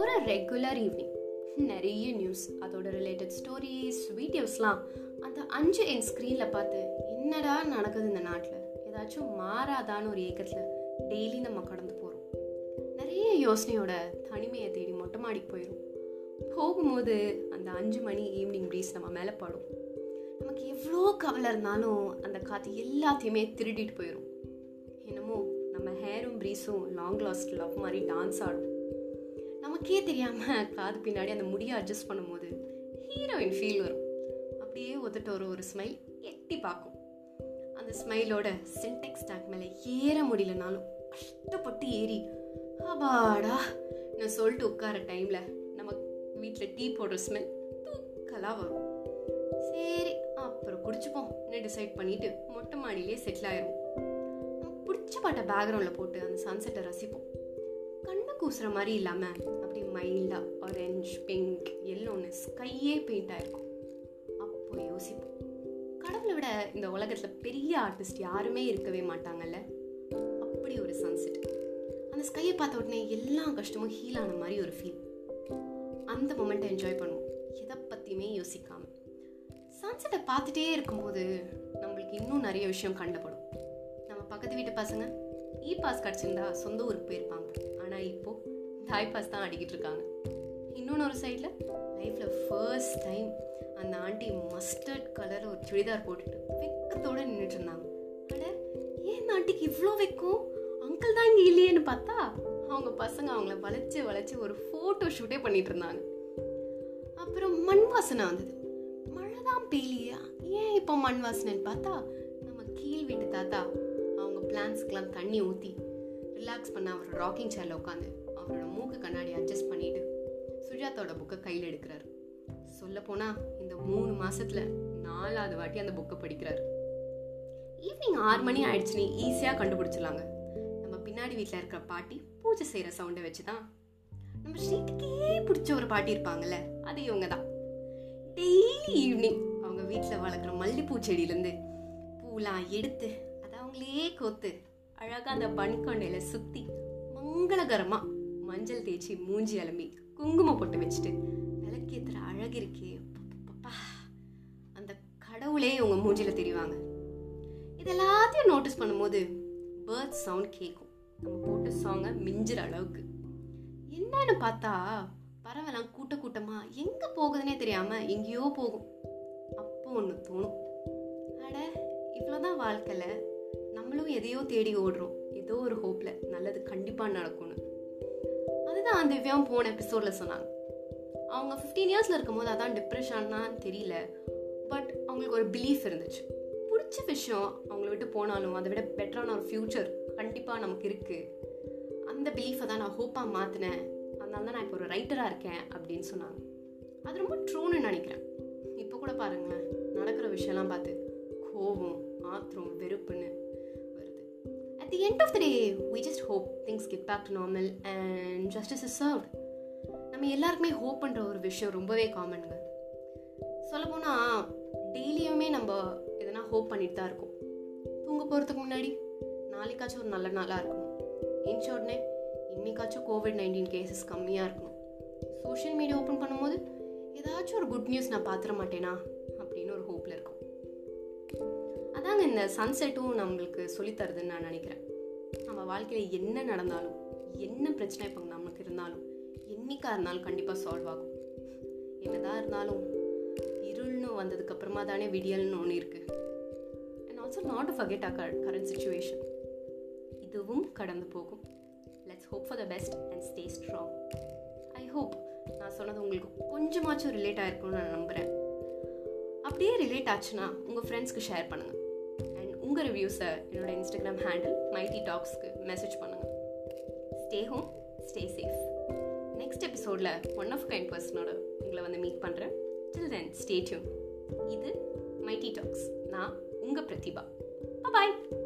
ஒரு regular evening நிறைய news, அதோட ரிலேட்டட் ஸ்டோரிஸ், வீடியோஸ்லாம் அந்த 5 இன்ச் ஸ்க்ரீனில் பார்த்து என்னடா நடக்குது இந்த நாட்டில், ஏதாச்சும் மாறாதான்னு ஒரு ஏக்கத்தில் டெய்லி நம்ம கடந்து போகிறோம். நிறைய யோசனையோட தனிமையை தேடி மொட்டை மாடிக்கு போயிடும். போகும்போது அந்த 5 மணி ஈவினிங் ப்ரீஸ் நம்ம மேலே படும். நமக்கு எவ்வளோ கவலை இருந்தாலும் அந்த காற்று எல்லாத்தையுமே திருடிட்டு போயிடும். என்னமோ நம்ம ஹேரும் ப்ரீஸும் லாங் லாஸ்ட் லவ் மாதிரி டான்ஸ் ஆடும். நமக்கே தெரியாமல் காது பின்னாடி அந்த முடியை அட்ஜஸ்ட் பண்ணும்போது ஹீரோயின் ஃபீல் வரும். அப்படியே ஒத்துட்டு ஒரு ஸ்மைல் எட்டி பார்க்கும். அந்த ஸ்மைலோட சின்டெக்ஸ் டேங்க் மேலே ஏற முடியலனாலும் கஷ்டப்பட்டு ஏறி அபாடா நான் சொல்லிட்டு உட்கார டைமில் நம்ம வீட்டில் டீ போடுற ஸ்மெல் தூக்கலாக வரும். சரி அப்புறம் குடிச்சுப்போம் டிசைட் பண்ணிவிட்டு மொட்டை மாடியிலே செட்டில் ஆயிரும். நம்ம பிடிச்ச பாட்டை பேக்ரவுண்டில் போட்டு அந்த சன்செட்டை ரசிப்போம். கண்ணு கூசுகிற மாதிரி இல்லாமல் அப்படி மைல்டாக ஆரஞ்ச், பிங்க், எல்லோன்னு ஸ்கையே பெயிண்ட் ஆகிருக்கும். அப்போ யோசிப்போம், கடவுளை விட இந்த உலகத்தில் பெரிய ஆர்டிஸ்ட் யாருமே இருக்கவே மாட்டாங்கல்ல. அப்படி ஒரு சன்செட், அந்த ஸ்கையை பார்த்த உடனே எல்லா கஷ்டமும் ஹீல் ஆன மாதிரி ஒரு ஃபீல். அந்த மொமெண்ட்டை என்ஜாய் பண்ணுவோம், எதை பற்றியுமே யோசிக்காமல். சன்செட்டை பார்த்துட்டே இருக்கும்போது நம்மளுக்கு இன்னும் நிறைய விஷயம் கண்டப்படும். நம்ம பக்கத்து வீட்டு பசங்க இ பாஸ் கிடச்சிருந்தா சொந்த ஊருக்கு போயிருப்பாங்க, ஆனால் இப்போது தாய்பாஸ் தான் அடிக்கிட்டு இருக்காங்க. இன்னொன்று ஒரு சைடில் லைஃப்பில் ஃபர்ஸ்ட் டைம் அந்த ஆண்டி மஸ்டர்ட் கலரில் ஒரு சுடிதார் போட்டுட்டு வெக்கத்தோடு நின்றுட்டு இருந்தாங்க. ஆனால் ஏன் ஆண்டிக்கு இவ்வளோ வெக்கம், அங்கிள் தான் இங்கே இல்லையேன்னு பார்த்தா அவங்க பசங்க அவங்கள வளைச்சி வளைச்சி ஒரு ஃபோட்டோ ஷூட்டே பண்ணிகிட்டு இருந்தாங்க. அப்புறம் மண் வாசனை வந்தது. மழை தான் பெய்யலையா, ஏன் இப்போ மண் வாசனைன்னு பார்த்தா நம்ம கீழ் வீட்டு தாத்தா அவங்க பிளான்ஸ்க்கெலாம் தண்ணி ஊற்றி ரிலாக்ஸ் பண்ண அவர் ராக்கிங் சேரில் உட்காந்து அவரோட மூக்கு கண்ணாடி அட்ஜஸ்ட் பண்ணிவிட்டு சுஜாதாவோட புக்கை கையில் எடுக்கிறார். சொல்லப்போனால் இந்த 3 மாதத்தில் 4வது வாட்டி அந்த புக்கை படிக்கிறார். ஈவினிங் 6 மணி ஆயிடுச்சுன்னு ஈஸியாக கண்டுபிடிச்சிடலாங்க. நம்ம பின்னாடி வீட்டில் இருக்கிற பாட்டி பூஜை செய்கிற சவுண்டை வச்சு தான். நம்ம ஸ்ட்ரீட்டுக்கே பிடிச்ச ஒரு பாட்டி இருப்பாங்கள்ல, அது இவங்க தான். டெய்லி ஈவினிங் அவங்க வீட்டில் வளர்க்குற மல்லிப்பூ செடியிலேருந்து பூலாம் எடுத்து அதை அவங்களே கோத்து அழகாக அந்த பண்கொண்டையில் சுற்றி மங்களகரமாக மஞ்சள் தேய்ச்சி மூஞ்சி அலம்பி குங்குமம் போட்டு வச்சுட்டு விளக்கேற்றுற அழகு இருக்கே பாப்பா, அந்த கடவுளே உங்கள் மூஞ்சியில் தெரிவாங்க. இது எல்லாத்தையும் நோட்டீஸ் பண்ணும்போது பேர்ட்ஸ் சவுண்ட் கேட்கும். நம்ம போட்ட சாங்கை மிஞ்சுற அளவுக்கு என்னன்னு பார்த்தா பறவைலாம் கூட்ட கூட்டமாக எங்கே போகுதுன்னே தெரியாமல் எங்கேயோ போகும். அப்போ ஒன்று தோணும், அட இவ்வளோதான் வாழ்க்கையில், நம்மளும் எதையோ தேடி ஓடுறோம், ஏதோ ஒரு ஹோப்பில் நல்லது கண்டிப்பாக நடக்கும்னு. அதுதான் அந்த திவ்யாவும் போன எபிசோடில் சொன்னாங்க. அவங்க 15 இயர்ஸில் இருக்கும்போது அதான் டிப்ரெஷனான்னு தெரியல, பட் அவங்களுக்கு ஒரு பிலீஃப் இருந்துச்சு. பிடிச்ச விஷயம் அவங்கள விட்டு போனாலும் அதை விட பெட்டரான ஒரு ஃப்யூச்சர் கண்டிப்பாக நமக்கு இருக்குது. அந்த பிலீஃபை தான் நான் ஹோப்பாக மாற்றினேன், அதனால தான் நான் இப்போ ஒரு ரைட்டராக இருக்கேன் அப்படின்னு சொன்னாங்க. அது ரொம்ப ட்ரூன்னு நினைக்கிறேன். இப்போ கூட பாருங்களேன், நடக்கிற விஷயம்லாம் பார்த்து கோபம், ஆத்திரம், வெறுப்புன்னு. At the end of the day, we just hope things get back to normal and justice is served. நம்ம எல்லாருக்குமே ஹோப் பண்ணுற ஒரு விஷயம் ரொம்பவே காமனுங்க. சொல்லப்போனால் டெய்லியுமே நம்ம எதனா ஹோப் பண்ணிட்டு தான் இருக்கோம். தூங்க போகிறதுக்கு முன்னாடி நாளைக்காச்சும் ஒரு நல்ல நாளாக இருக்கணும், எந்த உடனே இன்னைக்காச்சும் COVID-19 கேசஸ் கம்மியாக இருக்கணும், சோஷியல் மீடியா ஓப்பன் பண்ணும்போது ஏதாச்சும் ஒரு குட் நியூஸ் நான் பார்த்துட மாட்டேனா அப்படின்னு ஒரு ஹோப்பில் இருக்கும். அதாங்க இந்த சன்செட்டும் நம்மளுக்கு சொல்லித்தருதுன்னு நான் நினைக்கிறேன். நம்ம வாழ்க்கையில் என்ன நடந்தாலும், என்ன பிரச்சனை இப்போ நம்மளுக்கு இருந்தாலும், என்றைக்காக இருந்தாலும் கண்டிப்பாக சால்வ் ஆகும். என்னதான் இருந்தாலும் இருள்னு வந்ததுக்கப்புறமா தானே விடியல்னு ஒன்று இருக்குது. And also not to forget our current situation, இதுவும் கடந்து போகும். Let's hope for the best and stay strong. I hope நான் சொன்னது உங்களுக்கு கொஞ்சமாச்சும் ரிலேட் ஆகிருக்கும்னு நான் நம்புகிறேன். அப்படியே ரிலேட் ஆச்சுன்னா உங்கள் ஃப்ரெண்ட்ஸ்க்கு ஷேர் பண்ணுங்கள். அண்ட் உங்கள் ரிவ்யூஸை என்னோட இன்ஸ்டாகிராம் ஹேண்டில் mightytalksக்கு மெசேஜ் பண்ணுங்கள். Stay home, stay safe. Next எபிசோடில் ஒன் ஆஃப் கைண்ட் பர்சனோட உங்களை வந்து மீட் பண்ணுறேன். Till then stay tune. இது மைட்டி டாக்ஸ். நான் உங்கள் பிரதிபா. பாய்.